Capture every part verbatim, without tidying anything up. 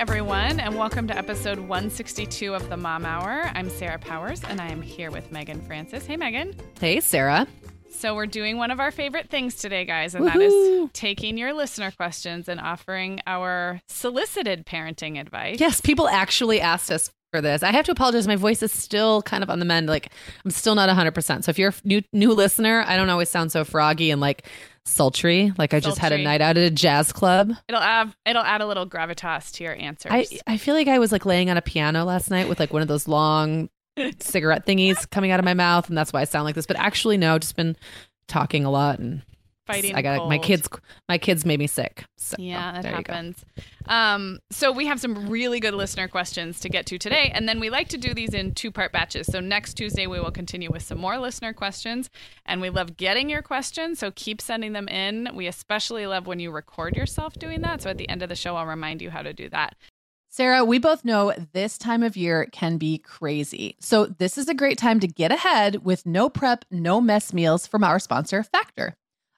Everyone, and welcome to episode one sixty-two of the Mom Hour. I'm Sarah Powers, and I am here with Meagan Francis. Hey, Meagan. Hey, Sarah. So we're doing one of our favorite things today, guys, and Woo-hoo. That is taking your listener questions and offering our solicited parenting advice. Yes, people actually asked us for this. I have to apologize. My voice is still kind of on the mend. Like, I'm still not one hundred percent. So if you're a new, new listener, I don't always sound so froggy and like... Sultry, like I sultry. Just had a night out at a jazz club. It'll add, it'll add a little gravitas to your answers. I, I feel like I was like laying on a piano last night with like one of those long cigarette thingies coming out of my mouth, and that's why I sound like this. But actually, no, just been talking a lot and fighting. I got cold. my kids. My kids made me sick. So, yeah, that happens. Um, so we have some really good listener questions to get to today, and then we like to do these in two-part batches. So next Tuesday we will continue with some more listener questions, and we love getting your questions. So keep sending them in. We especially love when you record yourself doing that. So at the end of the show, I'll remind you how to do that. Sarah, we both know this time of year can be crazy. So this is a great time to get ahead with no prep, no mess meals from our sponsor, Factor.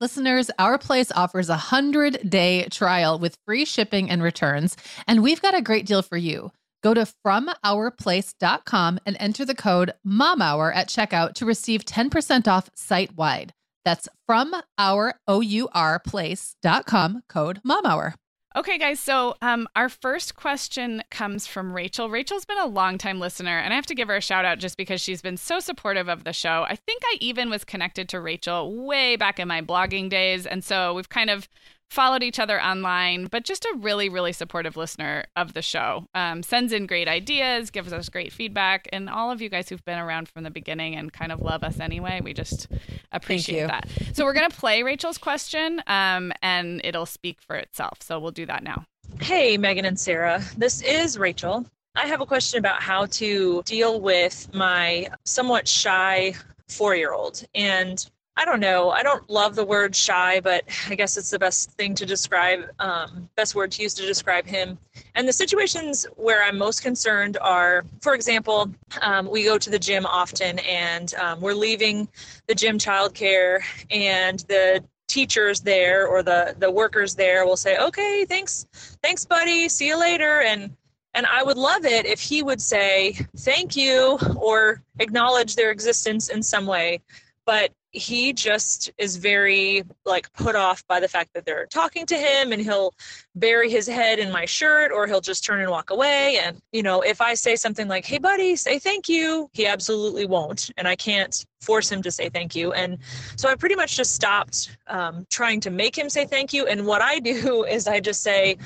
Listeners, Our Place offers a one hundred day trial with free shipping and returns, and we've got a great deal for you. Go to from our place dot com and enter the code MOMHOUR at checkout to receive ten percent off site-wide. That's from our O U R place dot com, code MOMHOUR. Okay, guys. So um, our first question comes from Rachel. Rachel's been a longtime listener, and I have to give her a shout out just because she's been so supportive of the show. I think I even was connected to Rachel way back in my blogging days. And so we've kind of followed each other online, but just a really, really supportive listener of the show. Um, sends in great ideas, gives us great feedback, and all of you guys who've been around from the beginning and kind of love us anyway, we just appreciate that. So we're going to play Rachel's question, um, and it'll speak for itself. So we'll do that now. Hey, Meagan and Sarah. This is Rachel. I have a question about how to deal with my somewhat shy four-year-old. And I don't know. I don't love the word shy, but I guess it's the best thing to describe, um, best word to use to describe him. And the situations where I'm most concerned are, for example, um, we go to the gym often, and um, we're leaving the gym childcare, and the teachers there or the, the workers there will say, okay, thanks, thanks, buddy. See you later. And And I would love it if he would say thank you or acknowledge their existence in some way. But he just is very like put off by the fact that they're talking to him, and he'll bury his head in my shirt, or he'll just turn and walk away. And, you know, if I say something like, hey, buddy, say thank you, he absolutely won't. And I can't force him to say thank you. And so I pretty much just stopped um, trying to make him say thank you. And what I do is I just say,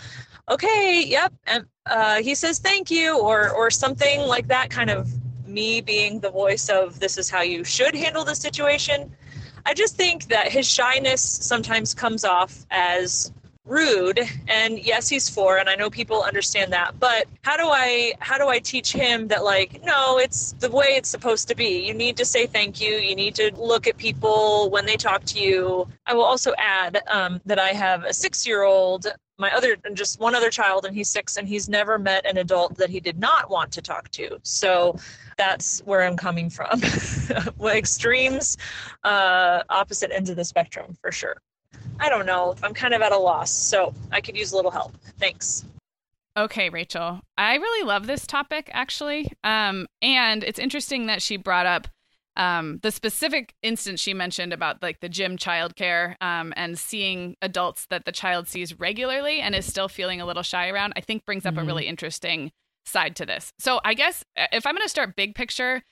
okay, yep. And uh, he says thank you, or, or something like that, kind of me being the voice of this is how you should handle the situation. I just think that his shyness sometimes comes off as rude, and yes, he's four, and I know people understand that, but how do I, how do I teach him that, like, no, it's the way it's supposed to be. You need to say thank you. You need to look at people when they talk to you. I will also add um, that I have a six-year-old, my other, just one other child, and he's six, and he's never met an adult that he did not want to talk to. So that's where I'm coming from. Extremes, uh, opposite ends of the spectrum for sure. I don't know. I'm kind of at a loss, so I could use a little help. Thanks. Okay, Rachel. I really love this topic, actually. Um, and it's interesting that she brought up Um, the specific instance she mentioned about like the gym childcare um, and seeing adults that the child sees regularly and is still feeling a little shy around, I think brings up mm-hmm. a really interesting side to this. So I guess if I'm going to start big picture,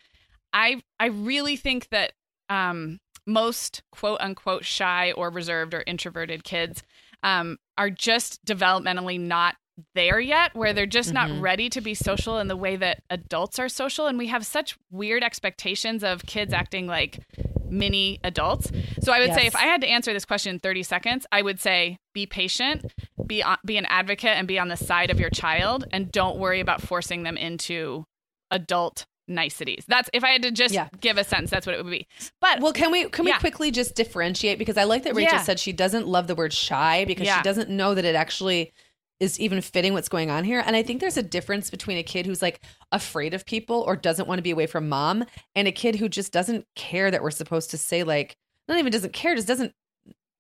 I I really think that um, most quote unquote shy or reserved or introverted kids um, are just developmentally not there yet, where they're just mm-hmm. not ready to be social in the way that adults are social. And we have such weird expectations of kids acting like mini adults. So I would yes. say if I had to answer this question in thirty seconds, I would say be patient, be on, be an advocate, and be on the side of your child, and don't worry about forcing them into adult niceties. That's if I had to just yeah. give a sentence, that's what it would be. But well, can we can we yeah. quickly just differentiate, because I like that Rachel yeah. said she doesn't love the word shy, because yeah. she doesn't know that it actually is even fitting what's going on here. And I think there's a difference between a kid who's like afraid of people or doesn't want to be away from mom, and a kid who just doesn't care that we're supposed to say, like, not even doesn't care, just doesn't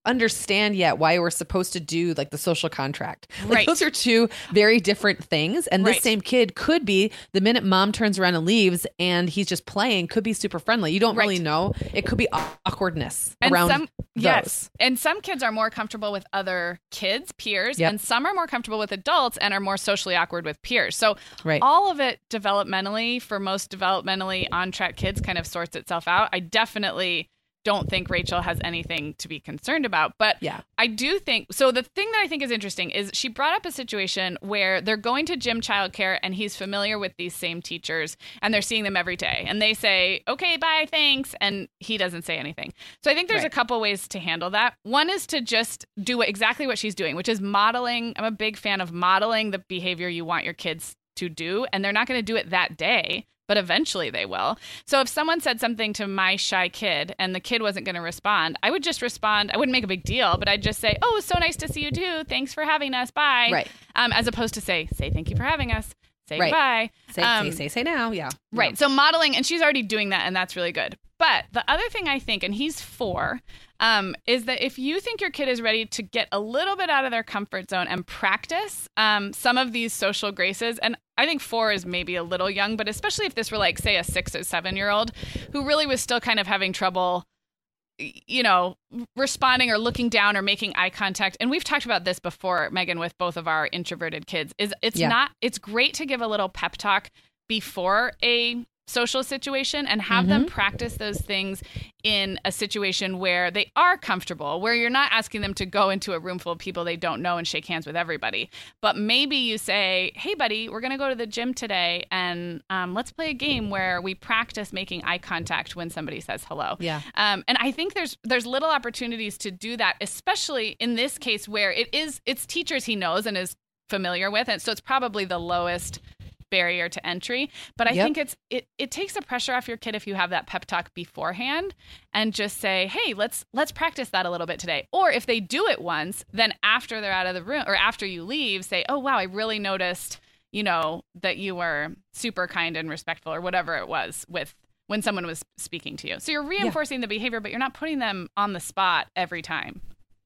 understand yet why we're supposed to do like the social contract. Like, right. Those are two very different things. And this right. same kid could be, the minute mom turns around and leaves and he's just playing, could be super friendly. You don't right. really know. It could be awkwardness and around some, those. Yes. And some kids are more comfortable with other kids, peers, yep. and some are more comfortable with adults and are more socially awkward with peers. So right. all of it developmentally, for most developmentally on track kids, kind of sorts itself out. I definitely don't think Rachel has anything to be concerned about. But yeah. I do think, so the thing that I think is interesting is she brought up a situation where they're going to gym childcare and he's familiar with these same teachers and they're seeing them every day. And they say, okay, bye, thanks. And he doesn't say anything. So I think there's right. a couple ways to handle that. One is to just do what, exactly what she's doing, which is modeling. I'm a big fan of modeling the behavior you want your kids to do. And they're not going to do it that day, but eventually they will. So if someone said something to my shy kid and the kid wasn't going to respond, I would just respond. I wouldn't make a big deal, but I'd just say, oh, it was so nice to see you too. Thanks for having us. Bye. Right. Um, as opposed to say, say thank you for having us. Say right. goodbye. Say, um, say, say, say now. Yeah. Right. Yeah. So modeling, and she's already doing that, and that's really good. But the other thing I think, and he's four, um, is that if you think your kid is ready to get a little bit out of their comfort zone and practice um, some of these social graces, and I think four is maybe a little young, but especially if this were like, say, a six or seven-year-old who really was still kind of having trouble, you know, responding or looking down or making eye contact. And we've talked about this before, Meagan, with both of our introverted kids, is it's yeah. not, it's great to give a little pep talk before a social situation and have mm-hmm. them practice those things in a situation where they are comfortable, where you're not asking them to go into a room full of people they don't know and shake hands with everybody. But maybe you say, hey, buddy, we're going to go to the gym today and um, let's play a game where we practice making eye contact when somebody says hello. Yeah. Um, and I think there's there's little opportunities to do that, especially in this case where it is it's teachers he knows and is familiar with. And so it's probably the lowest barrier to entry. But I yep. think it's it it takes the pressure off your kid if you have that pep talk beforehand and just say, hey, let's let's practice that a little bit today. Or if they do it once, then after they're out of the room or after you leave, say, oh, wow, I really noticed, you know, that you were super kind and respectful or whatever it was with when someone was speaking to you. So you're reinforcing yeah. the behavior, but you're not putting them on the spot every time.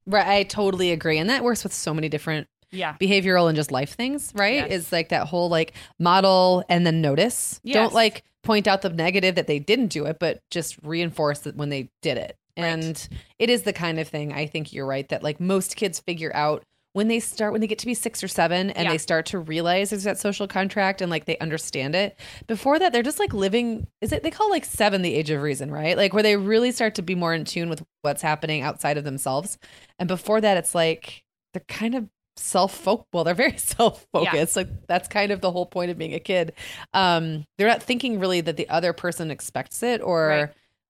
Right. I totally agree. And that works with so many different Yeah. behavioral and just life things, right? Yes. It's like that whole like model and then notice. Yes. Don't like point out the negative that they didn't do it, but just reinforce that when they did it. Right. And it is the kind of thing, I think you're right, that like most kids figure out when they start, when they get to be six or seven and yeah. they start to realize there's that social contract and like they understand it. Before that, they're just like living, is it, they call like seven the age of reason, right? Like where they really start to be more in tune with what's happening outside of themselves. And before that, it's like they're kind of self-focused. Well, they're very self-focused. Yeah. Like that's kind of the whole point of being a kid. Um, they're not thinking really that the other person expects it or, right.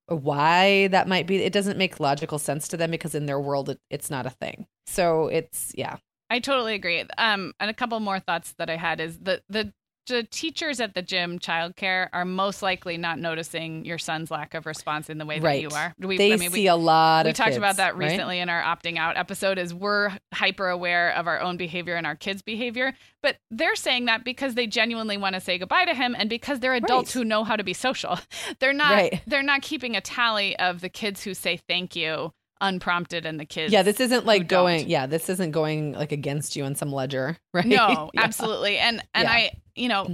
or why that might be. It doesn't make logical sense to them because in their world, it, it's not a thing. So it's, yeah. I totally agree. Um, and a couple more thoughts that I had is the, the, the teachers at the gym childcare are most likely not noticing your son's lack of response in the way that right. you are. We, they I mean, we, see a lot we of We talked kids, about that recently right? in our opting out episode is we're hyper aware of our own behavior and our kids' behavior, but they're saying that because they genuinely want to say goodbye to him and because they're adults right. who know how to be social. They're not, right. they're not keeping a tally of the kids who say thank you unprompted and the kids. Yeah, this isn't like going, don't. yeah, this isn't going like against you in some ledger, right? No, yeah. absolutely. And, and yeah. I, you know,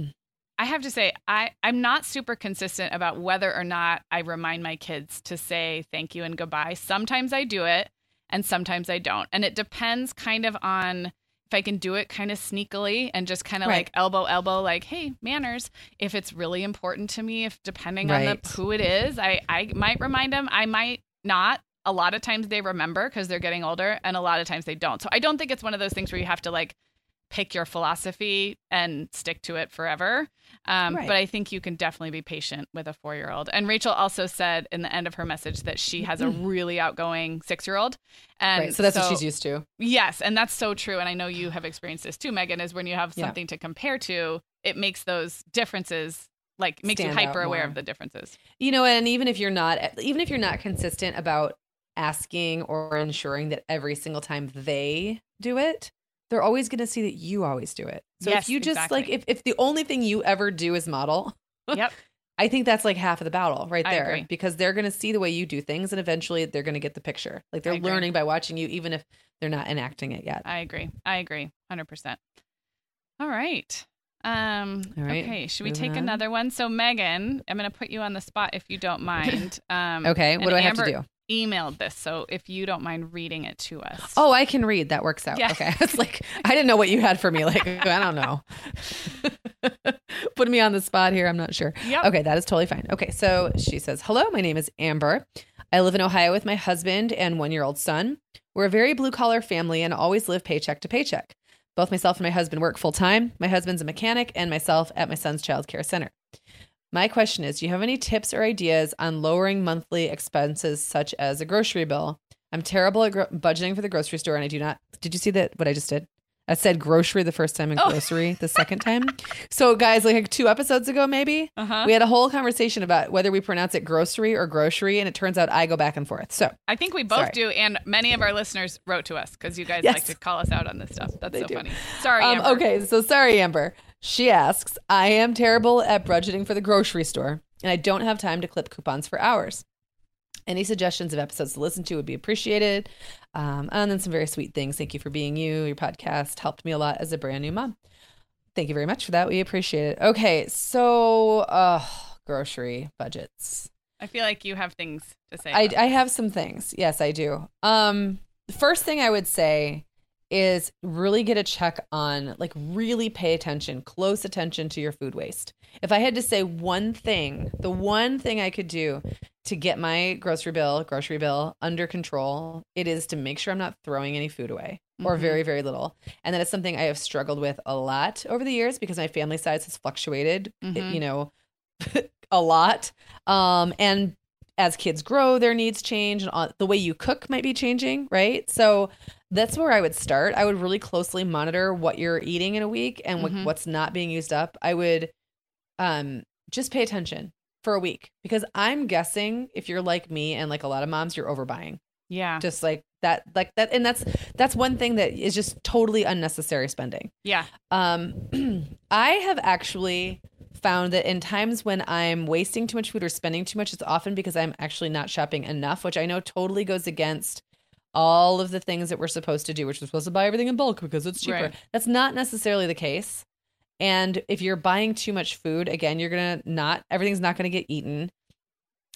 I have to say, I, I'm not super consistent about whether or not I remind my kids to say thank you and goodbye. Sometimes I do it and sometimes I don't. And it depends kind of on if I can do it kind of sneakily and just kind of right. like elbow, elbow, like, hey, manners, if it's really important to me, if depending right. on the, who it is, I, I might remind them, I might not. A lot of times they remember because they're getting older and a lot of times they don't. So I don't think it's one of those things where you have to like pick your philosophy and stick to it forever. Um, right. But I think you can definitely be patient with a four-year-old. And Rachel also said in the end of her message that she has a really outgoing six-year-old. And right. So that's so, what she's used to. Yes. And that's so true. And I know you have experienced this too, Meagan, is when you have something yeah. to compare to, it makes those differences like makes Stand you hyper aware of the differences. You know, and even if you're not, even if you're not consistent about asking or ensuring that every single time they do it, they're always going to see that you always do it. So yes, if you just exactly. like, if, if the only thing you ever do is model, yep. I think that's like half of the battle right I there agree. Because they're going to see the way you do things and eventually they're going to get the picture. Like they're learning by watching you, even if they're not enacting it yet. I agree. I agree. one hundred percent. All right. Um, All right. Okay. Should we take on. another one? So Meagan, I'm going to put you on the spot if you don't mind. Um, okay. What do I Amber- have to do? Emailed this, so if you don't mind reading it to us. Oh, I can read. That works out. Yeah. Okay. It's like, I didn't know what you had for me. Like, I don't know. Put me on the spot here. I'm not sure. Yep. Okay. That is totally fine. Okay. So she says, hello, my name is Amber. I live in Ohio with my husband and one-year-old son. We're a very blue-collar family and always live paycheck to paycheck. Both myself and my husband work full-time. My husband's a mechanic and myself at my son's child care center. My question is, do you have any tips or ideas on lowering monthly expenses such as a grocery bill? I'm terrible at gro- budgeting for the grocery store and I do not. Did you see that what I just did? I said grocery the first time and grocery oh. the second time. So guys, like two episodes ago, maybe uh-huh. we had a whole conversation about whether we pronounce it grocery or grocery. And it turns out I go back and forth. So I think we both sorry. do. And many of our listeners wrote to us because you guys yes. like to call us out on this stuff. That's they so do. funny. Sorry, um, Amber. Okay, so sorry, Amber. She asks, I am terrible at budgeting for the grocery store and I don't have time to clip coupons for hours. Any suggestions of episodes to listen to would be appreciated. Um, and then some very sweet things. Thank you for being you. Your podcast helped me a lot as a brand new mom. Thank you very much for that. We appreciate it. Okay. So uh, grocery budgets. I feel like you have things to say. I, I have some things. Yes, I do. Um, the first thing I would say is really get a check on, like really pay attention, close attention to your food waste. If I had to say one thing, the one thing I could do to get my grocery bill, grocery bill under control, it is to make sure I'm not throwing any food away or mm-hmm. very, very little. And that is something I have struggled with a lot over the years because my family size has fluctuated, mm-hmm. you know, a lot. Um, and as kids grow, their needs change and all, the way you cook might be changing, right? So that's where I would start. I would really closely monitor what you're eating in a week and mm-hmm. what, what's not being used up. I would um, just pay attention for a week because I'm guessing if you're like me and like a lot of moms, you're overbuying. Yeah. Just like that, like that. And that's, that's one thing that is just totally unnecessary spending. Yeah. Um, I have actually found that in times when I'm wasting too much food or spending too much, it's often because I'm actually not shopping enough, which I know totally goes against all of the things that we're supposed to do, which we're supposed to buy everything in bulk because it's cheaper. Right. That's not necessarily the case. And if you're buying too much food, again, you're going to not, everything's not going to get eaten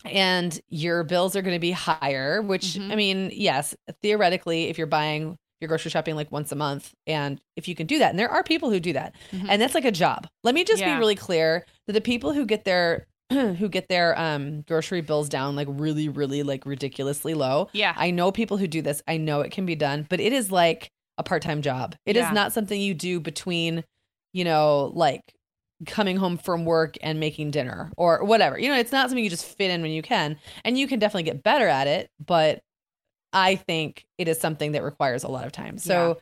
and your bills are going to be higher, which mm-hmm. I mean, yes, theoretically, if you're buying your grocery shopping like once a month and if you can do that, and there are people who do that mm-hmm. and that's like a job. Let me just yeah. be really clear that the people who get their who get their um, grocery bills down like really, really like ridiculously low. Yeah. I know people who do this. I know it can be done, but it is like a part-time job. It yeah. is not something you do between, you know, like coming home from work and making dinner or whatever. You know, it's not something you just fit in when you can, and you can definitely get better at it, but I think it is something that requires a lot of time. So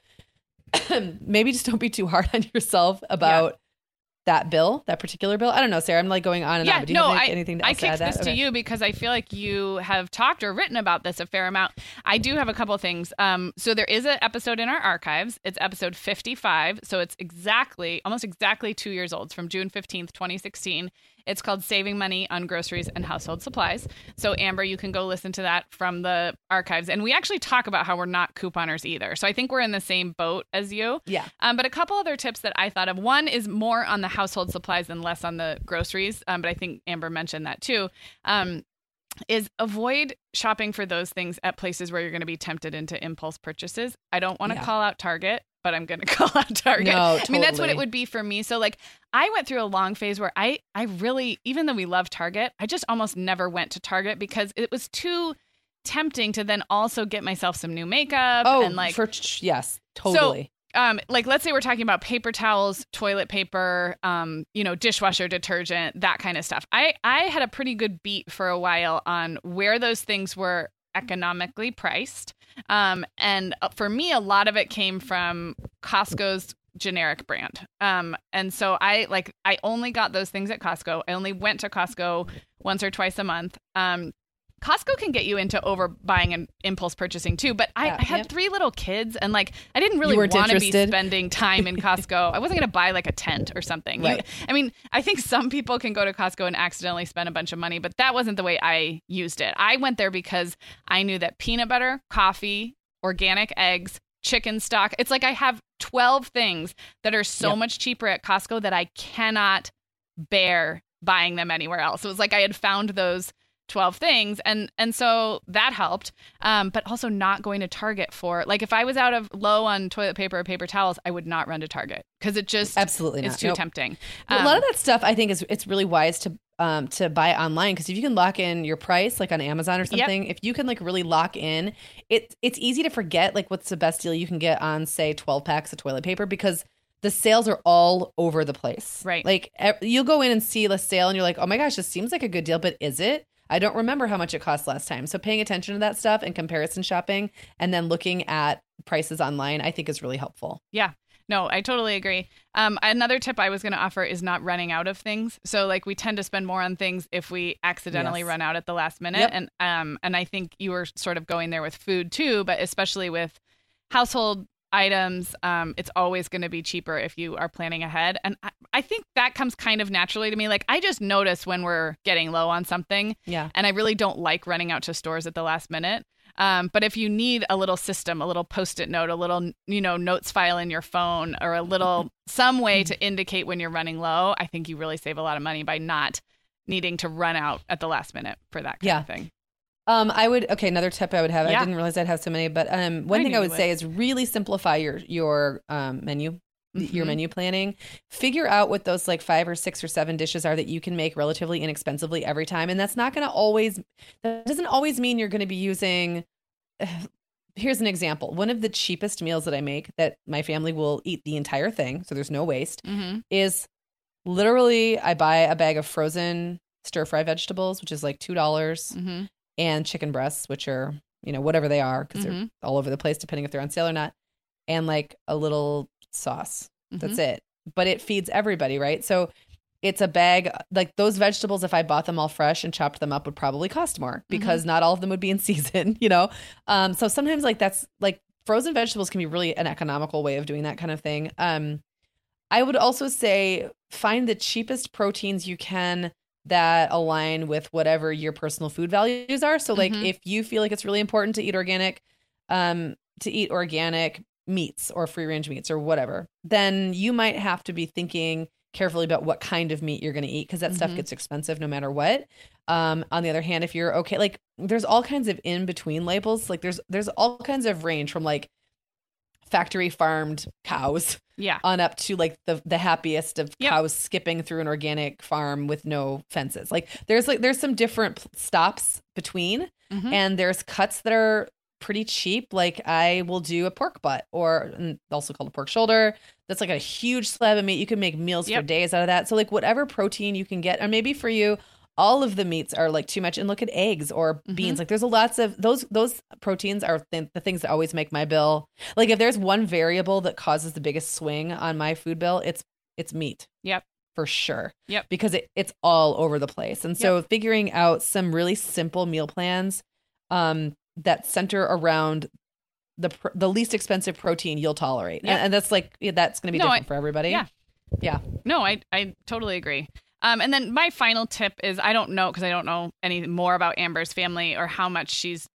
yeah. maybe just don't be too hard on yourself about yeah. that bill, that particular bill. I don't know, Sarah, I'm like going on and yeah, on, but do you no, have I, anything else I to add that? I kicked this okay. to you because I feel like you have talked or written about this a fair amount. I do have a couple of things. Um, so there is an episode in our archives. It's episode fifty-five. So it's exactly, almost exactly two years old. It's from June fifteenth, twenty sixteen. It's called Saving Money on Groceries and Household Supplies. So Amber, you can go listen to that from the archives. And we actually talk about how we're not couponers either. So I think we're in the same boat as you. Yeah. Um, but a couple other tips that I thought of. One is more on the household supplies and less on the groceries. Um, but I think Amber mentioned that too. Um, is avoid shopping for those things at places where you're going to be tempted into impulse purchases. I don't want to yeah. call out Target, but I'm going to call out Target. No, totally. I mean, that's what it would be for me. So like I went through a long phase where I, I really, even though we love Target, I just almost never went to Target because it was too tempting to then also get myself some new makeup. Oh, and like, for, yes, totally. So, Um, like, let's say we're talking about paper towels, toilet paper, um, you know, dishwasher detergent, that kind of stuff. I, I had a pretty good beat for a while on where those things were economically priced. Um, and for me, a lot of it came from Costco's generic brand. Um, and so I like I only got those things at Costco. I only went to Costco once or twice a month. Um Costco can get you into overbuying and impulse purchasing too, but I, yeah, I had yep. three little kids and like, I didn't really want to be spending time in Costco. I wasn't going to buy like a tent or something. Right. You, I mean, I think some people can go to Costco and accidentally spend a bunch of money, but that wasn't the way I used it. I went there because I knew that peanut butter, coffee, organic eggs, chicken stock. It's like I have twelve things that are so yep. much cheaper at Costco that I cannot bear buying them anywhere else. It was like I had found those twelve things. And and so that helped. Um, but also not going to Target for like if I was out of low on toilet paper or paper towels, I would not run to Target because it just absolutely not. It's too nope. tempting. Um, a lot of that stuff, I think, is it's really wise to um, to buy online, because if you can lock in your price like on Amazon or something, yep. if you can like really lock in it, it's easy to forget like what's the best deal you can get on, say, twelve packs of toilet paper, because the sales are all over the place. Right. Like you'll go in and see the sale and you're like, oh, my gosh, this seems like a good deal. But is it? I don't remember how much it cost last time. So paying attention to that stuff and comparison shopping and then looking at prices online, I think, is really helpful. Yeah. No, I totally agree. Um, another tip I was going to offer is not running out of things. So like we tend to spend more on things if we accidentally yes. run out at the last minute. Yep. And um, and I think you were sort of going there with food too, but especially with household items, um, it's always going to be cheaper if you are planning ahead. And I, I think that comes kind of naturally to me. Like I just notice when we're getting low on something. Yeah. And I really don't like running out to stores at the last minute. Um, but if you need a little system, a little post-it note, a little, you know, notes file in your phone, or a little some way to indicate when you're running low, I think you really save a lot of money by not needing to run out at the last minute for that kind yeah. of thing. Um, I would. OK, another tip I would have. Yeah. I didn't realize I'd have so many. But um, one I thing I would say is really simplify your your um, menu. Mm-hmm. Your menu planning, figure out what those like five or six or seven dishes are that you can make relatively inexpensively every time. And that's not going to always, that doesn't always mean you're going to be using, uh, here's an example. One of the cheapest meals that I make that my family will eat the entire thing, so there's no waste, mm-hmm. is literally I buy a bag of frozen stir fry vegetables, which is like two dollars mm-hmm. and chicken breasts, which are, you know, whatever they are, because mm-hmm. they're all over the place, depending if they're on sale or not. And like a little sauce. That's mm-hmm. it. But it feeds everybody, right? So it's a bag, like those vegetables, if I bought them all fresh and chopped them up, would probably cost more because mm-hmm. not all of them would be in season, you know? Um, so sometimes like that's like frozen vegetables can be really an economical way of doing that kind of thing. Um, I would also say find the cheapest proteins you can that align with whatever your personal food values are. So like mm-hmm. if you feel like it's really important to eat organic, um, to eat organic meats or free range meats or whatever, then you might have to be thinking carefully about what kind of meat you're going to eat, because that mm-hmm. stuff gets expensive no matter what. Um, on the other hand, if you're okay, like there's all kinds of in between labels, like there's there's all kinds of range from like factory farmed cows yeah. on up to like the the happiest of yep. cows skipping through an organic farm with no fences. Like there's like there's some different stops between mm-hmm. and there's cuts that are pretty cheap. Like I will do a pork butt, or also called a pork shoulder. That's like a huge slab of meat. You can make meals yep. for days out of that. So like whatever protein you can get, or maybe for you, all of the meats are like too much, and look at eggs or mm-hmm. beans. Like there's a lots of those, those proteins are th- the things that always make my bill. Like if there's one variable that causes the biggest swing on my food bill, it's, it's meat. Yep. For sure. Yep. Because it, it's all over the place. And so yep. figuring out some really simple meal plans, um, that center around the the least expensive protein you'll tolerate. Yeah. And, and that's like, that's going to be no, different I, for everybody. Yeah. Yeah. No, I, I totally agree. Um, and then my final tip is, I don't know, because I don't know any more about Amber's family or how much she's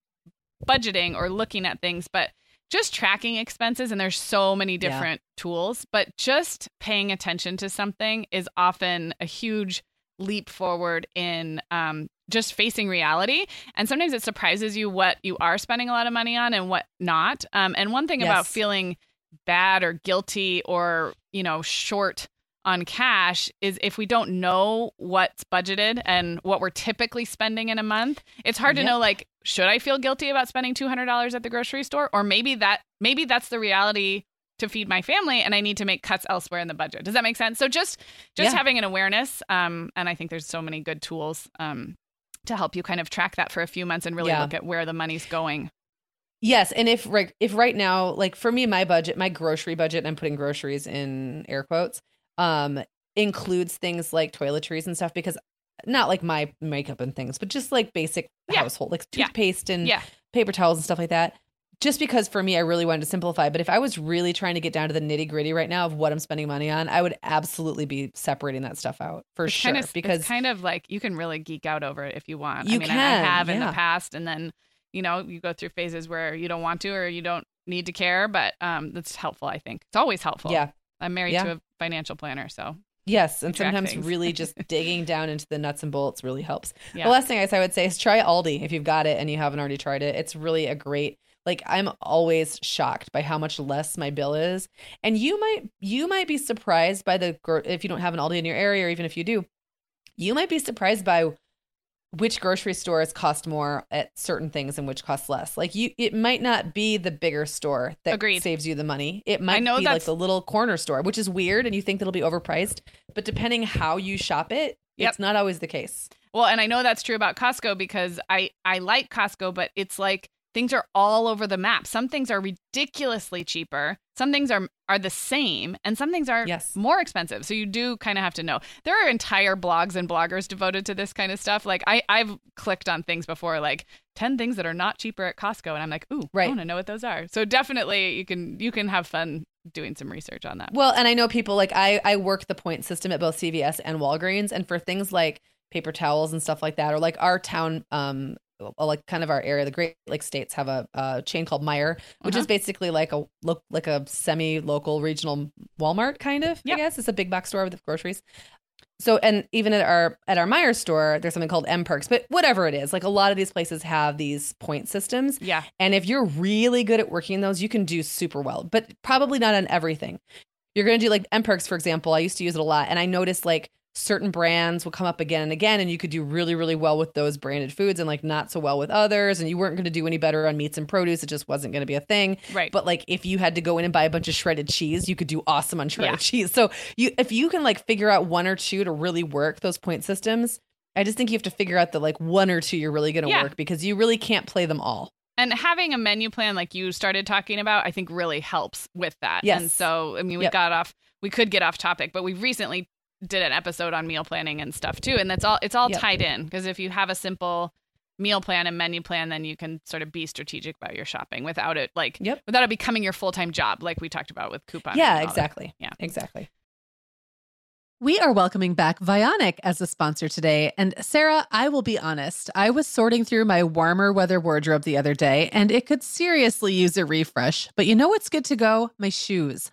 budgeting or looking at things, but just tracking expenses. And there's so many different yeah. tools, but just paying attention to something is often a huge leap forward in, um, just facing reality. And sometimes it surprises you what you are spending a lot of money on and what not. Um, and one thing yes. about feeling bad or guilty or, you know, short on cash is if we don't know what's budgeted and what we're typically spending in a month, it's hard to yep. know, like, should I feel guilty about spending two hundred dollars at the grocery store? Or maybe that, maybe that's the reality to feed my family and I need to make cuts elsewhere in the budget. Does that make sense? So just, just yeah. having an awareness. Um, and I think there's so many good tools, um, to help you kind of track that for a few months and really yeah. look at where the money's going. Yes. And if right, if right now, like for me, my budget, my grocery budget, and I'm putting groceries in air quotes, um, includes things like toiletries and stuff, because not like my makeup and things, but just like basic yeah. household, like toothpaste yeah. and yeah. paper towels and stuff like that. Just because for me, I really wanted to simplify. But if I was really trying to get down to the nitty gritty right now of what I'm spending money on, I would absolutely be separating that stuff out for it's sure. Kind of, because it's kind of like you can really geek out over it if you want. You I mean, can, I have yeah. in the past. And then, you know, you go through phases where you don't want to or you don't need to care. But um, that's helpful, I think. It's always helpful. Yeah. I'm married yeah. to a financial planner. So. Yes. And sometimes things. Really just digging down into the nuts and bolts really helps. Yeah. The last thing I guess I would say is try Aldi if you've got it and you haven't already tried it. It's really a great. Like I'm always shocked by how much less my bill is. And you might, you might be surprised by the, if you don't have an Aldi in your area, or even if you do, you might be surprised by which grocery stores cost more at certain things and which cost less. Like you, it might not be the bigger store that Agreed. Saves you the money. It might be that's... like the little corner store, which is weird. And you think that'll be overpriced, but depending how you shop it, yep. it's not always the case. Well, and I know that's true about Costco because I, I like Costco, but it's like, Things are all over the map. Some things are ridiculously cheaper. Some things are are the same, and some things are yes. more expensive. So you do kind of have to know. There are entire blogs and bloggers devoted to this kind of stuff. Like I, I've clicked on things before, like ten things that are not cheaper at Costco, and I'm like, ooh, right. I want to know what those are. So definitely, you can you can have fun doing some research on that. Well, and I know people like I I work the point system at both C V S and Walgreens, and for things like paper towels and stuff like that, or like our town. Um, like kind of our area, the Great Lakes states have a, a chain called Meijer, which uh-huh. is basically like a look like a semi-local regional Walmart kind of, yep. I guess it's a big box store with groceries. So, and even at our, at our Meijer store, there's something called M Perks, but whatever it is, like a lot of these places have these point systems. Yeah. And if you're really good at working those, you can do super well, but probably not on everything. You're going to do like M Perks, for example, I used to use it a lot. And I noticed like, certain brands will come up again and again, and you could do really, really well with those branded foods and like not so well with others. And you weren't going to do any better on meats and produce. It just wasn't going to be a thing. Right. But like if you had to go in and buy a bunch of shredded cheese, you could do awesome on shredded yeah. cheese. So you, if you can like figure out one or two to really work those point systems, I just think you have to figure out the like one or two you're really going to yeah. work, because you really can't play them all. And having a menu plan like you started talking about, I think really helps with that. Yes. And so, I mean, we yep. got off, we could get off topic, but we recently did an episode on meal planning and stuff too. And that's all, it's all yep. tied in, because if you have a simple meal plan and menu plan, then you can sort of be strategic about your shopping without it, like yep. without it becoming your full-time job. Like we talked about with couponing. Yeah, exactly. That. Yeah, exactly. We are welcoming back Vionic as a sponsor today. And Sarah, I will be honest, I was sorting through my warmer weather wardrobe the other day, and it could seriously use a refresh, but you know what's good to go? My shoes.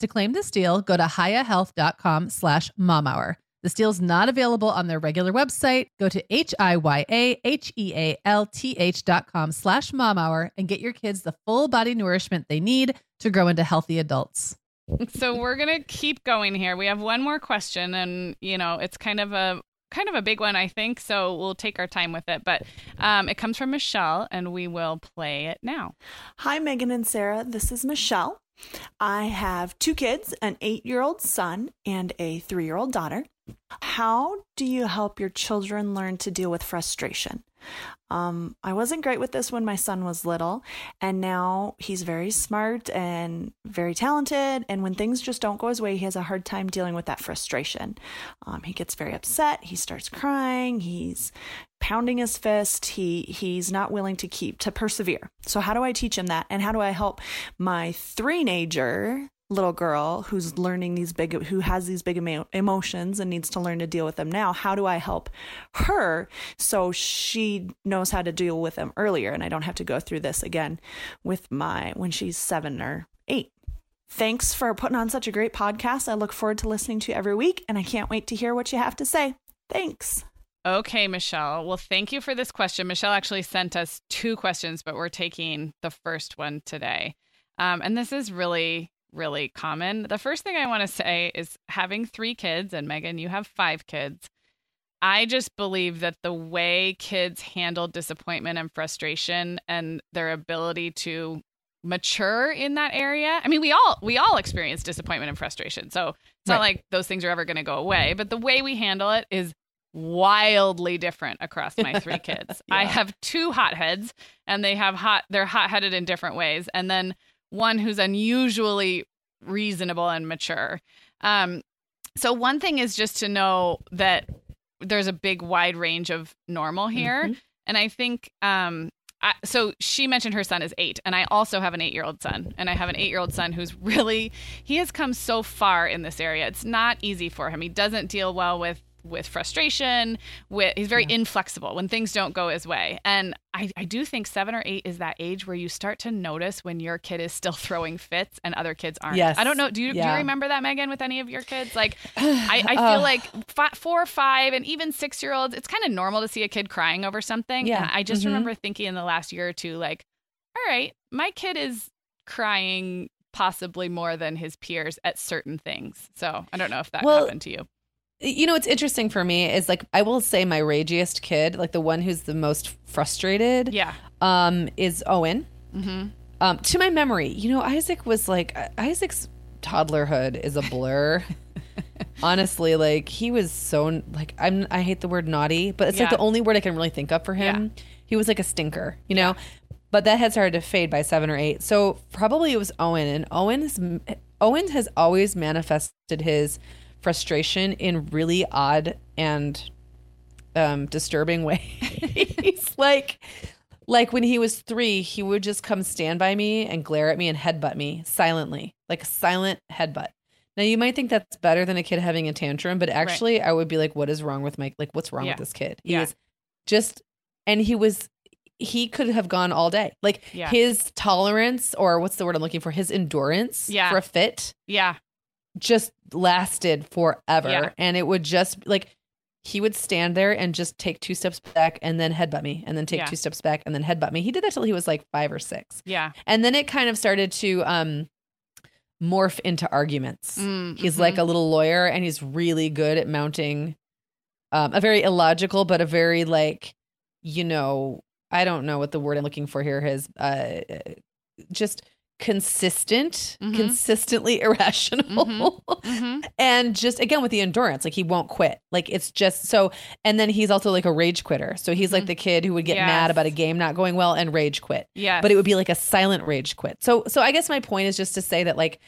To claim this deal, go to hiya health dot com slash momhour. This deal's not available on their regular website. Go to H-I-Y-A-H-E-A-L-T-H dot com slash momhour and get your kids the full body nourishment they need to grow into healthy adults. So we're going to keep going here. We have one more question, and, you know, it's kind of a kind of a big one, I think. So we'll take our time with it. But um, it comes from Michelle, and we will play it now. Hi, Meagan and Sarah. This is Michelle. I have two kids, an eight-year-old son and a three-year-old daughter. How do you help your children learn to deal with frustration? Um, I wasn't great with this when my son was little, and now he's very smart and very talented. And when things just don't go his way, he has a hard time dealing with that frustration. Um, he gets very upset. He starts crying. He's pounding his fist. He, he's not willing to keep, to persevere. So how do I teach him that? And how do I help my three-nager little girl who's learning these big, who has these big emo- emotions and needs to learn to deal with them now. How do I help her so she knows how to deal with them earlier? And I don't have to go through this again with my, when she's seven or eight. Thanks for putting on such a great podcast. I look forward to listening to you every week, and I can't wait to hear what you have to say. Thanks. Okay, Michelle. Well, thank you for this question. Michelle actually sent us two questions, but we're taking the first one today. Um, and this is really, really common. The first thing I want to say is having three kids, and Meagan, you have five kids. I just believe that the way kids handle disappointment and frustration and their ability to mature in that area. I mean, we all we all experience disappointment and frustration. So it's right. Not like those things are ever going to go away, but the way we handle it is wildly different across my three kids. Yeah. I have two hotheads, and they have hot they're hot-headed in different ways, and then one who's unusually reasonable and mature. Um, so one thing is just to know that there's a big wide range of normal here. Mm-hmm. And I think, um, I, so she mentioned her son is eight, and I also have an eight-year-old son, and I have an eight-year-old son who's really, he has come so far in this area. It's not easy for him. He doesn't deal well with with frustration, with he's very yeah. inflexible when things don't go his way. And I, I do think seven or eight is that age where you start to notice when your kid is still throwing fits and other kids aren't. Yes. I don't know. Do you, yeah. do you remember that, Meagan, with any of your kids? Like, I, I feel oh. like five, four or five and even six-year-olds, it's kind of normal to see a kid crying over something. Yeah. And I just mm-hmm. remember thinking in the last year or two, like, all right, my kid is crying possibly more than his peers at certain things. So I don't know if that well, happened to you. You know, what's interesting for me is, like, I will say my ragiest kid, like the one who's the most frustrated, yeah, um, is Owen. Mm-hmm. Um, to my memory, you know, Isaac was like, Isaac's toddlerhood is a blur. Honestly, like he was so like I'm. I hate the word naughty, but it's yeah. like the only word I can really think of for him. Yeah. He was like a stinker, you know. Yeah. But that had started to fade by seven or eight, so probably it was Owen. And Owen's Owen has always manifested his frustration in really odd and um, disturbing ways. like, like when he was three, he would just come stand by me and glare at me and headbutt me silently, like a silent headbutt. Now you might think that's better than a kid having a tantrum, but actually, right. I would be like, "What is wrong with my like? What's wrong yeah. with this kid?" He yeah. was just, and he was, he could have gone all day. Like yeah. his tolerance, or what's the word I'm looking for? His endurance yeah. for a fit. Yeah. just lasted forever. Yeah. And it would just like, he would stand there and just take two steps back and then headbutt me and then take yeah. two steps back and then headbutt me. He did that till he was like five or six. Yeah. And then it kind of started to um, morph into arguments. Mm-hmm. He's like a little lawyer, and he's really good at mounting um, a very illogical, but a very like, you know, I don't know what the word I'm looking for here is. Uh, just consistent, mm-hmm. consistently irrational, mm-hmm. Mm-hmm. and just again with the endurance, like he won't quit. Like it's just so. And then he's also like a rage quitter, so he's mm-hmm. like the kid who would get yes. mad about a game not going well and rage quit. Yeah, but it would be like a silent rage quit. So, so I guess my point is just to say that like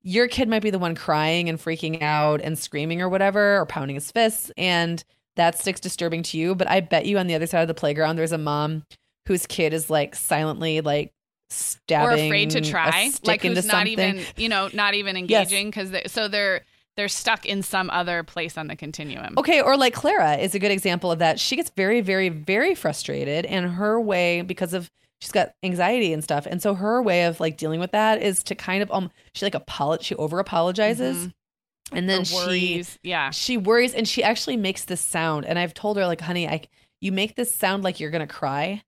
your kid might be the one crying and freaking out and screaming or whatever or pounding his fists, and that sticks disturbing to you. But I bet you on the other side of the playground, there's a mom whose kid is like silently like. Stabbing or afraid to try, like who's not something. Even, you know, not even engaging because yes. they, so they're they're stuck in some other place on the continuum. Okay, or like Clara is a good example of that. She gets very, very, very frustrated, and her way because of she's got anxiety and stuff, and so her way of like dealing with that is to kind of um she like apolog she over apologizes, mm-hmm. and then she yeah she worries, and she actually makes this sound, and I've told her like, honey, I you make this sound like you're gonna cry.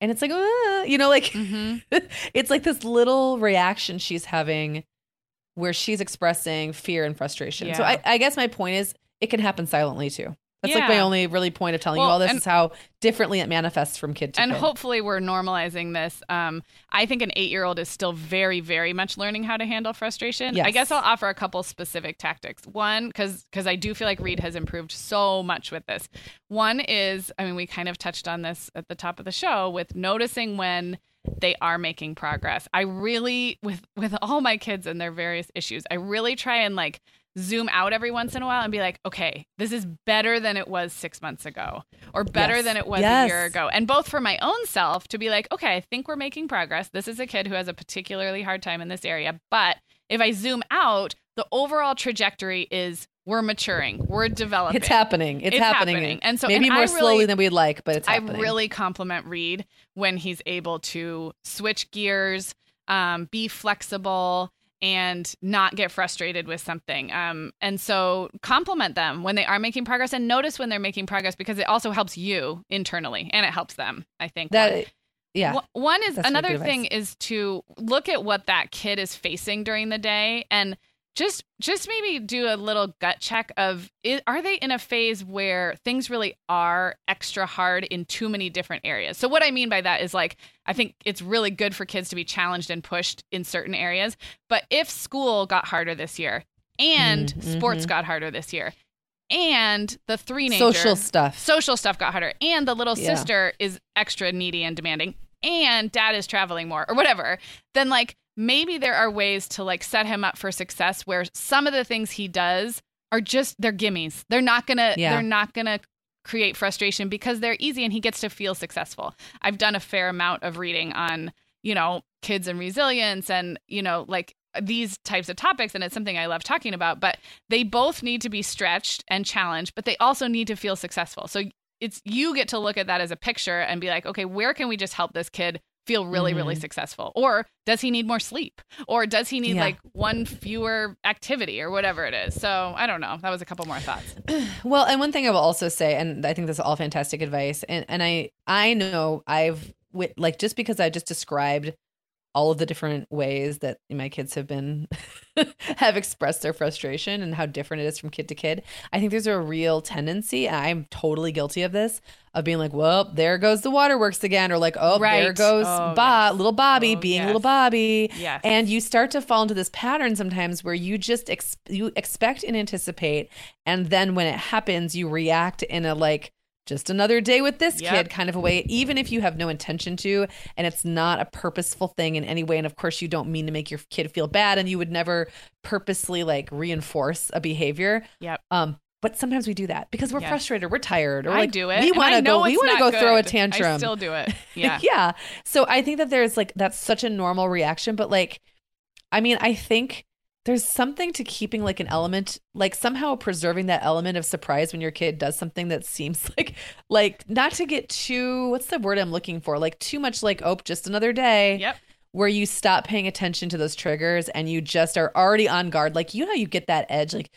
And it's like, ah, you know, like mm-hmm. it's like this little reaction she's having where she's expressing fear and frustration. Yeah. So I, I guess my point is it can happen silently, too. That's yeah. like my only really point of telling well, you all this and, is how differently it manifests from kid to and kid. And hopefully we're normalizing this. Um, I think an eight-year-old is still very, very much learning how to handle frustration. Yes. I guess I'll offer a couple specific tactics. One, because because I do feel like Reed has improved so much with this. One is, I mean, we kind of touched on this at the top of the show with noticing when they are making progress. I really, with with all my kids and their various issues, I really try and like zoom out every once in a while and be like, okay, this is better than it was six months ago or better yes. than it was yes. a year ago. And both for my own self to be like, okay, I think we're making progress. This is a kid who has a particularly hard time in this area. But if I zoom out, the overall trajectory is we're maturing, we're developing. It's happening. It's, it's happening. happening. And so maybe and more really, slowly than we'd like, but it's happening. I really compliment Reed when he's able to switch gears, um, be flexible, and not get frustrated with something. Um, and so compliment them when they are making progress and notice when they're making progress, because it also helps you internally and it helps them, I think. That, yeah. One, one is another thing is to look at what that kid is facing during the day and just just maybe do a little gut check of, is, are they in a phase where things really are extra hard in too many different areas? So what I mean by that is, like, I think it's really good for kids to be challenged and pushed in certain areas. But if school got harder this year and mm-hmm. sports got harder this year and the three-nager social stuff, social stuff got harder and the little yeah. sister is extra needy and demanding and dad is traveling more or whatever, then, like, maybe there are ways to, like, set him up for success where some of the things he does are just, they're gimmies. They're not going to, yeah. they're not going to create frustration because they're easy and he gets to feel successful. I've done a fair amount of reading on, you know, kids and resilience and, you know, like these types of topics. And it's something I love talking about, but they both need to be stretched and challenged, but they also need to feel successful. So it's, you get to look at that as a picture and be like, okay, where can we just help this kid feel really, mm-hmm. really successful? Or does he need more sleep? Or does he need yeah. like one fewer activity or whatever it is? So I don't know. That was a couple more thoughts. Well, and one thing I will also say, and I think this is all fantastic advice. And, and I, I know I've like, just because I just described all of the different ways that my kids have been, have expressed their frustration and how different it is from kid to kid. I think there's a real tendency, and I'm totally guilty of this, of being like, well, there goes the waterworks again. Or like, oh, right. there goes oh, Bob, yes. little Bobby oh, being yes. little Bobby. Yes. And you start to fall into this pattern sometimes where you just, ex- you expect and anticipate. And then when it happens, you react in a like, just another day with this yep. kid kind of a way, even if you have no intention to, and it's not a purposeful thing in any way. And of course you don't mean to make your kid feel bad and you would never purposely like reinforce a behavior. Yep. Um, but sometimes we do that because we're yes. frustrated. We're tired. Or I like, do it. We want to go, we want to go good. throw a tantrum. I still do it. Yeah. yeah. So I think that there's like, that's such a normal reaction, but like, I mean, I think there's something to keeping like an element, like somehow preserving that element of surprise when your kid does something that seems like, like not to get too, what's the word I'm looking for? Like too much like, oh, just another day. Yep. Where you stop paying attention to those triggers and you just are already on guard. Like, you know, you get that edge. Like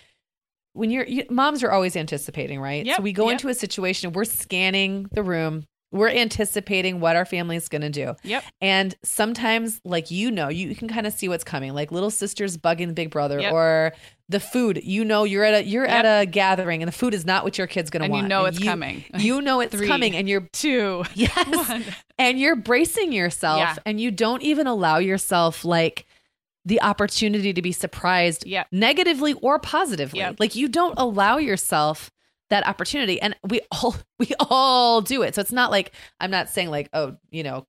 when you're, you, moms are always anticipating, right? Yep. So we go yep. into a situation, we're scanning the room. We're anticipating what our family's going to do. Yep. And sometimes, like, you know, you can kind of see what's coming, like little sisters bugging big brother yep. or the food. You know, you're at a you're yep. at a gathering and the food is not what your kid's going to want. You know it's you, coming. You know it's Three, coming and you're two. Yes. One. And you're bracing yourself yeah. and you don't even allow yourself like the opportunity to be surprised yep. negatively or positively. Yep. Like you don't allow yourself that opportunity. And we all, we all do it. So it's not like, I'm not saying like, oh, you know,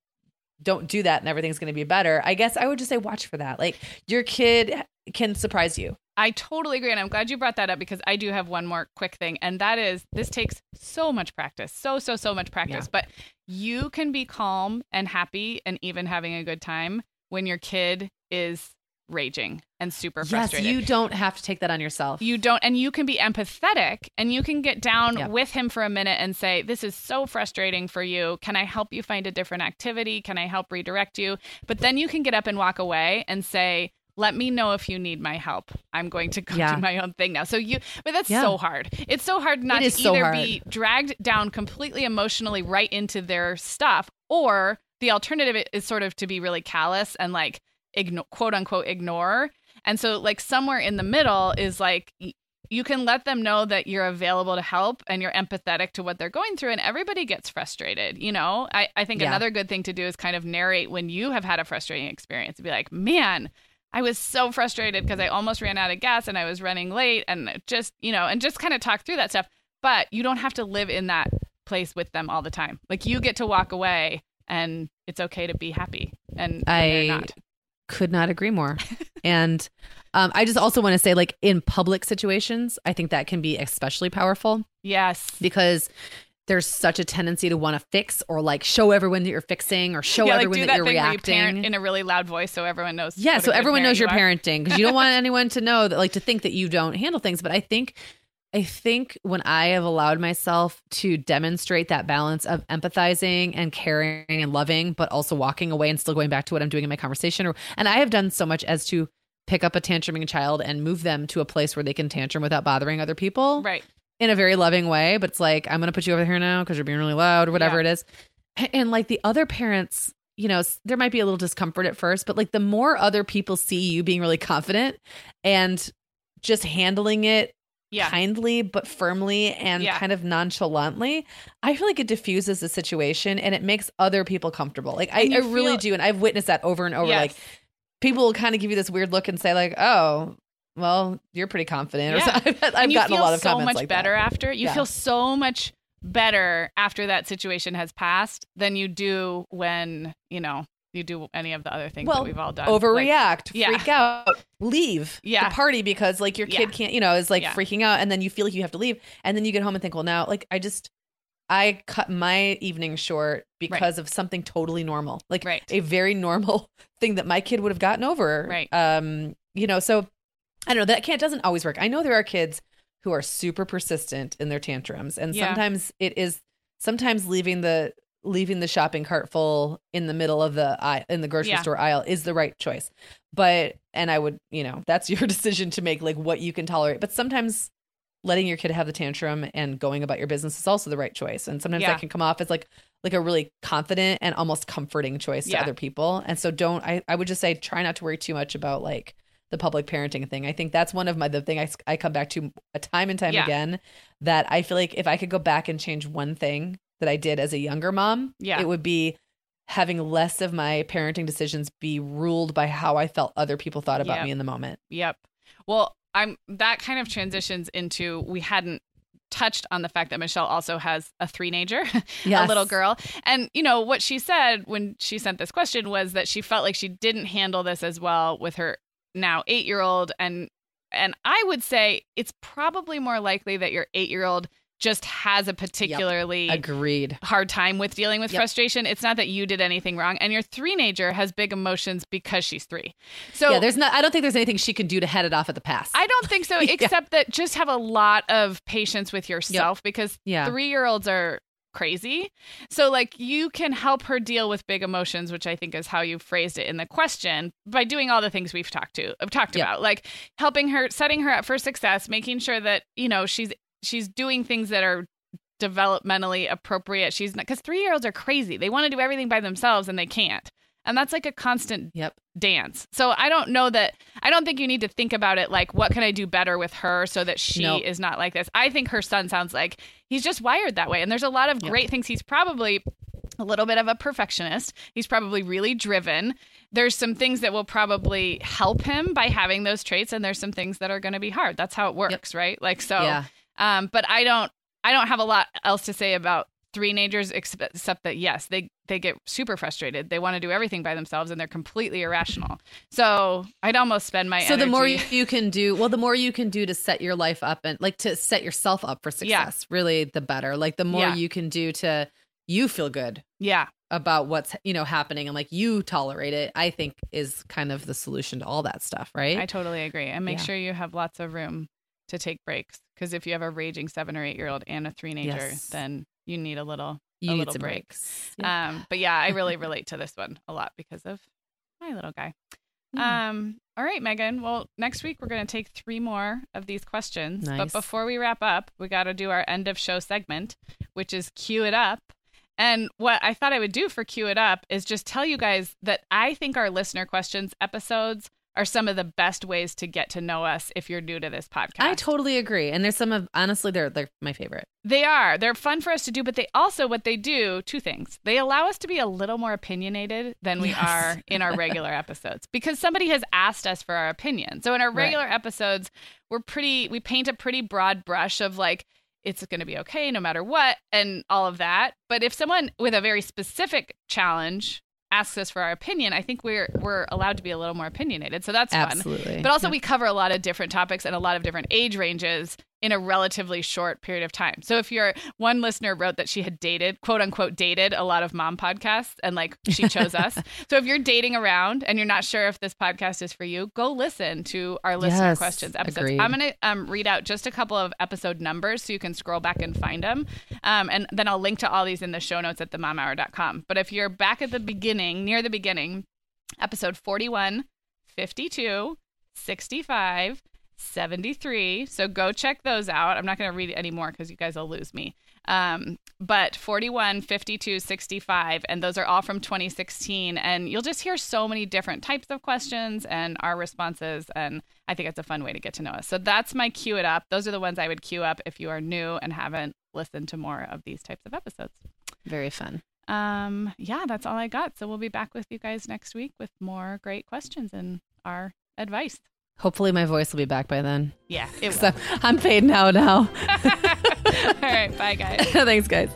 don't do that and everything's going to be better. I guess I would just say, watch for that. Like your kid can surprise you. I totally agree. And I'm glad you brought that up because I do have one more quick thing. And that is, this takes so much practice. So, so, so much practice, yeah. but you can be calm and happy and even having a good time when your kid is raging and super frustrated. Yes, you don't have to take that on yourself. You don't. And you can be empathetic and you can get down yep. with him for a minute and say, this is so frustrating for you. Can I help you find a different activity? Can I help redirect you? But then you can get up and walk away and say, let me know if you need my help. I'm going to go yeah. do my own thing now. So you, but that's yeah. so hard. It's so hard not to so either hard. be dragged down completely emotionally right into their stuff, or the alternative is sort of to be really callous and like, ignore, quote unquote, ignore. And so like somewhere in the middle is like, y- you can let them know that you're available to help and you're empathetic to what they're going through, and everybody gets frustrated. You know, I, I think yeah. another good thing to do is kind of narrate when you have had a frustrating experience and be like, man, I was so frustrated because I almost ran out of gas and I was running late, and just, you know, and just kind of talk through that stuff. But you don't have to live in that place with them all the time. Like you get to walk away and it's okay to be happy and, and I, they're not. could not agree more. And um, I just also want to say, like, in public situations, I think that can be especially powerful. Yes. Because there's such a tendency to want to fix or like show everyone that you're fixing or show yeah, everyone like, do that, that you're thing reacting. Where you parent in a really loud voice so everyone knows. Yeah. So everyone knows you're parenting, because you don't want anyone to know that, like, to think that you don't handle things. But I think, I think when I have allowed myself to demonstrate that balance of empathizing and caring and loving, but also walking away and still going back to what I'm doing in my conversation, or, and I have done so much as to pick up a tantruming child and move them to a place where they can tantrum without bothering other people. Right. In a very loving way, but it's like, I'm going to put you over here now because you're being really loud or whatever yeah. it is. And like the other parents, you know, there might be a little discomfort at first, but like the more other people see you being really confident and just handling it yeah. kindly, but firmly and yeah. kind of nonchalantly, I feel like it diffuses the situation and it makes other people comfortable. Like I, I really feel- do. And I've witnessed that over and over. Yes. Like people will kind of give you this weird look and say like, oh, well, you're pretty confident. Yeah. Or something. I've, I've gotten a lot of so comments like that. You feel so much better after. You yeah. feel so much better after that situation has passed than you do when, you know, you do any of the other things well, that we've all done. Overreact, like, yeah. freak out, leave yeah. the party because like your kid yeah. can't, you know, is like yeah. freaking out. And then you feel like you have to leave. And then you get home and think, well, now, like, I just, I cut my evening short because right. of something totally normal, like right. a very normal thing that my kid would have gotten over. Right. Um, you know, so. I don't know, that can't doesn't always work. I know there are kids who are super persistent in their tantrums, and yeah. sometimes it is sometimes leaving the leaving the shopping cart full in the middle of the aisle, in the grocery yeah. store aisle is the right choice. But and I would, you know, that's your decision to make, like what you can tolerate. But sometimes letting your kid have the tantrum and going about your business is also the right choice. And sometimes yeah. that can come off as like like a really confident and almost comforting choice yeah. to other people. And so don't I, I would just say try not to worry too much about like the public parenting thing. I think that's one of my, the thing I, I come back to a time and time yeah. again, that I feel like if I could go back and change one thing that I did as a younger mom, yeah. it would be having less of my parenting decisions be ruled by how I felt other people thought about yep. me in the moment. Yep. Well, I'm, that kind of transitions into, we hadn't touched on the fact that Michelle also has a three-nager, yes. a little girl. And, you know, what she said when she sent this question was that she felt like she didn't handle this as well with her now eight-year-old. And and I would say it's probably more likely that your eight-year-old just has a particularly yep. agreed hard time with dealing with yep. frustration. It's not that you did anything wrong, and your three-nager has big emotions because she's three. So yeah, there's not, I don't think there's anything she can do to head it off at the pass. I don't think so, except yeah. that just have a lot of patience with yourself yep. because yeah. three-year-olds are crazy. So like you can help her deal with big emotions, which I think is how you phrased it in the question, by doing all the things we've talked to I've talked yep. about, like helping her, setting her up for success, making sure that, you know, she's she's doing things that are developmentally appropriate. She's not, because three-year-olds are crazy. They want to do everything by themselves and they can't. And that's like a constant yep. dance. So I don't know that, I don't think you need to think about it like, what can I do better with her so that she nope. is not like this? I think her son sounds like he's just wired that way. And there's a lot of yep. great things. He's probably a little bit of a perfectionist. He's probably really driven. There's some things that will probably help him by having those traits. And there's some things that are going to be hard. That's how it works, yep. right? Like, so, yeah. um, but I don't, I don't have a lot else to say about three-nagers, except that, yes, they, they get super frustrated. They want to do everything by themselves, and they're completely irrational. So I'd almost spend my so energy. So the more you, you can do, well, the more you can do to set your life up and like to set yourself up for success, yeah. really the better. Like the more yeah. you can do to, you feel good yeah. about what's, you know, happening, and like you tolerate it, I think is kind of the solution to all that stuff, right? I totally agree. And make yeah. sure you have lots of room to take breaks. Because if you have a raging seven or eight-year-old and a three-nager, yes. then you need a little you a little break. Breaks. Yeah. Um, but yeah, I really relate to this one a lot because of my little guy. Mm. Um, all right, Meagan. Well, next week we're going to take three more of these questions. Nice. But before we wrap up, we got to do our end of show segment, which is Cue It Up. And what I thought I would do for Cue It Up is just tell you guys that I think our listener questions episodes are some of the best ways to get to know us if you're new to this podcast. I totally agree. And there's some of, honestly, they're they're my favorite. They are. They're fun for us to do, but they also, what they do, two things. They allow us to be a little more opinionated than we yes. are in our regular episodes, because somebody has asked us for our opinion. So in our regular right. episodes, we're pretty, we paint a pretty broad brush of like, it's going to be okay no matter what and all of that. But if someone with a very specific challenge asks us for our opinion, I think we're we're allowed to be a little more opinionated. So that's Absolutely. Fun. But also yeah. we cover a lot of different topics and a lot of different age ranges in a relatively short period of time. So if you're one listener wrote that she had dated, quote unquote, dated a lot of mom podcasts and like she chose us. So if you're dating around and you're not sure if this podcast is for you, go listen to our listener yes, questions episodes. Agreed. I'm going to um, read out just a couple of episode numbers so you can scroll back and find them. Um, and then I'll link to all these in the show notes at the mom hour dot com. But if you're back at the beginning, near the beginning, episode forty-one, fifty-two, sixty-five, seventy-three. So go check those out. I'm not going to read it anymore because you guys will lose me. Um, but forty-one, fifty-two, sixty-five. And those are all from twenty sixteen. And you'll just hear so many different types of questions and our responses. And I think it's a fun way to get to know us. So that's my cue it up. Those are the ones I would cue up if you are new and haven't listened to more of these types of episodes. Very fun. Um, yeah, that's all I got. So we'll be back with you guys next week with more great questions and our advice. Hopefully my voice will be back by then. Yeah, it will. So I'm fading out now. All right. Bye, guys. Thanks, guys.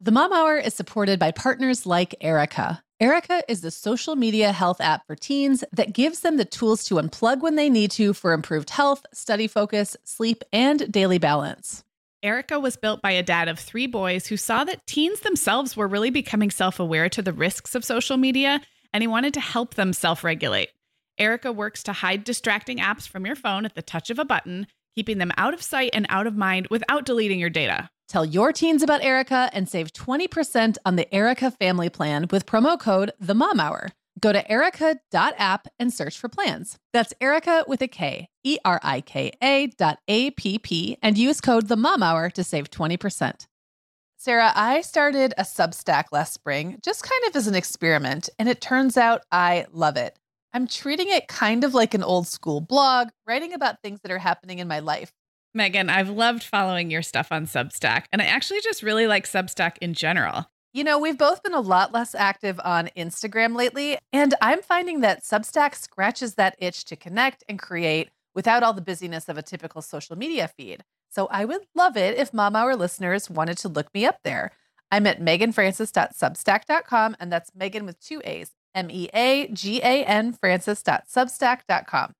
The Mom Hour is supported by partners like Erika. Erika is the social media health app for teens that gives them the tools to unplug when they need to for improved health, study focus, sleep, and daily balance. Erika was built by a dad of three boys who saw that teens themselves were really becoming self-aware to the risks of social media, and he wanted to help them self-regulate. Erika works to hide distracting apps from your phone at the touch of a button, keeping them out of sight and out of mind without deleting your data. Tell your teens about Erika and save twenty percent on the Erika family plan with promo code TheMomHour. Go to erika dot app and search for plans. That's Erika with a K, E R I K A dot A P P, and use code TheMomHour to save twenty percent. Sarah, I started a Substack last spring, just kind of as an experiment, and it turns out I love it. I'm treating it kind of like an old school blog, writing about things that are happening in my life. Meagan, I've loved following your stuff on Substack, and I actually just really like Substack in general. You know, we've both been a lot less active on Instagram lately, and I'm finding that Substack scratches that itch to connect and create without all the busyness of a typical social media feed. So I would love it if Mom Hour listeners wanted to look me up there. I'm at megan francis dot substack dot com, and that's Meagan with two A's, M E A G A N Francis dot substack dot com.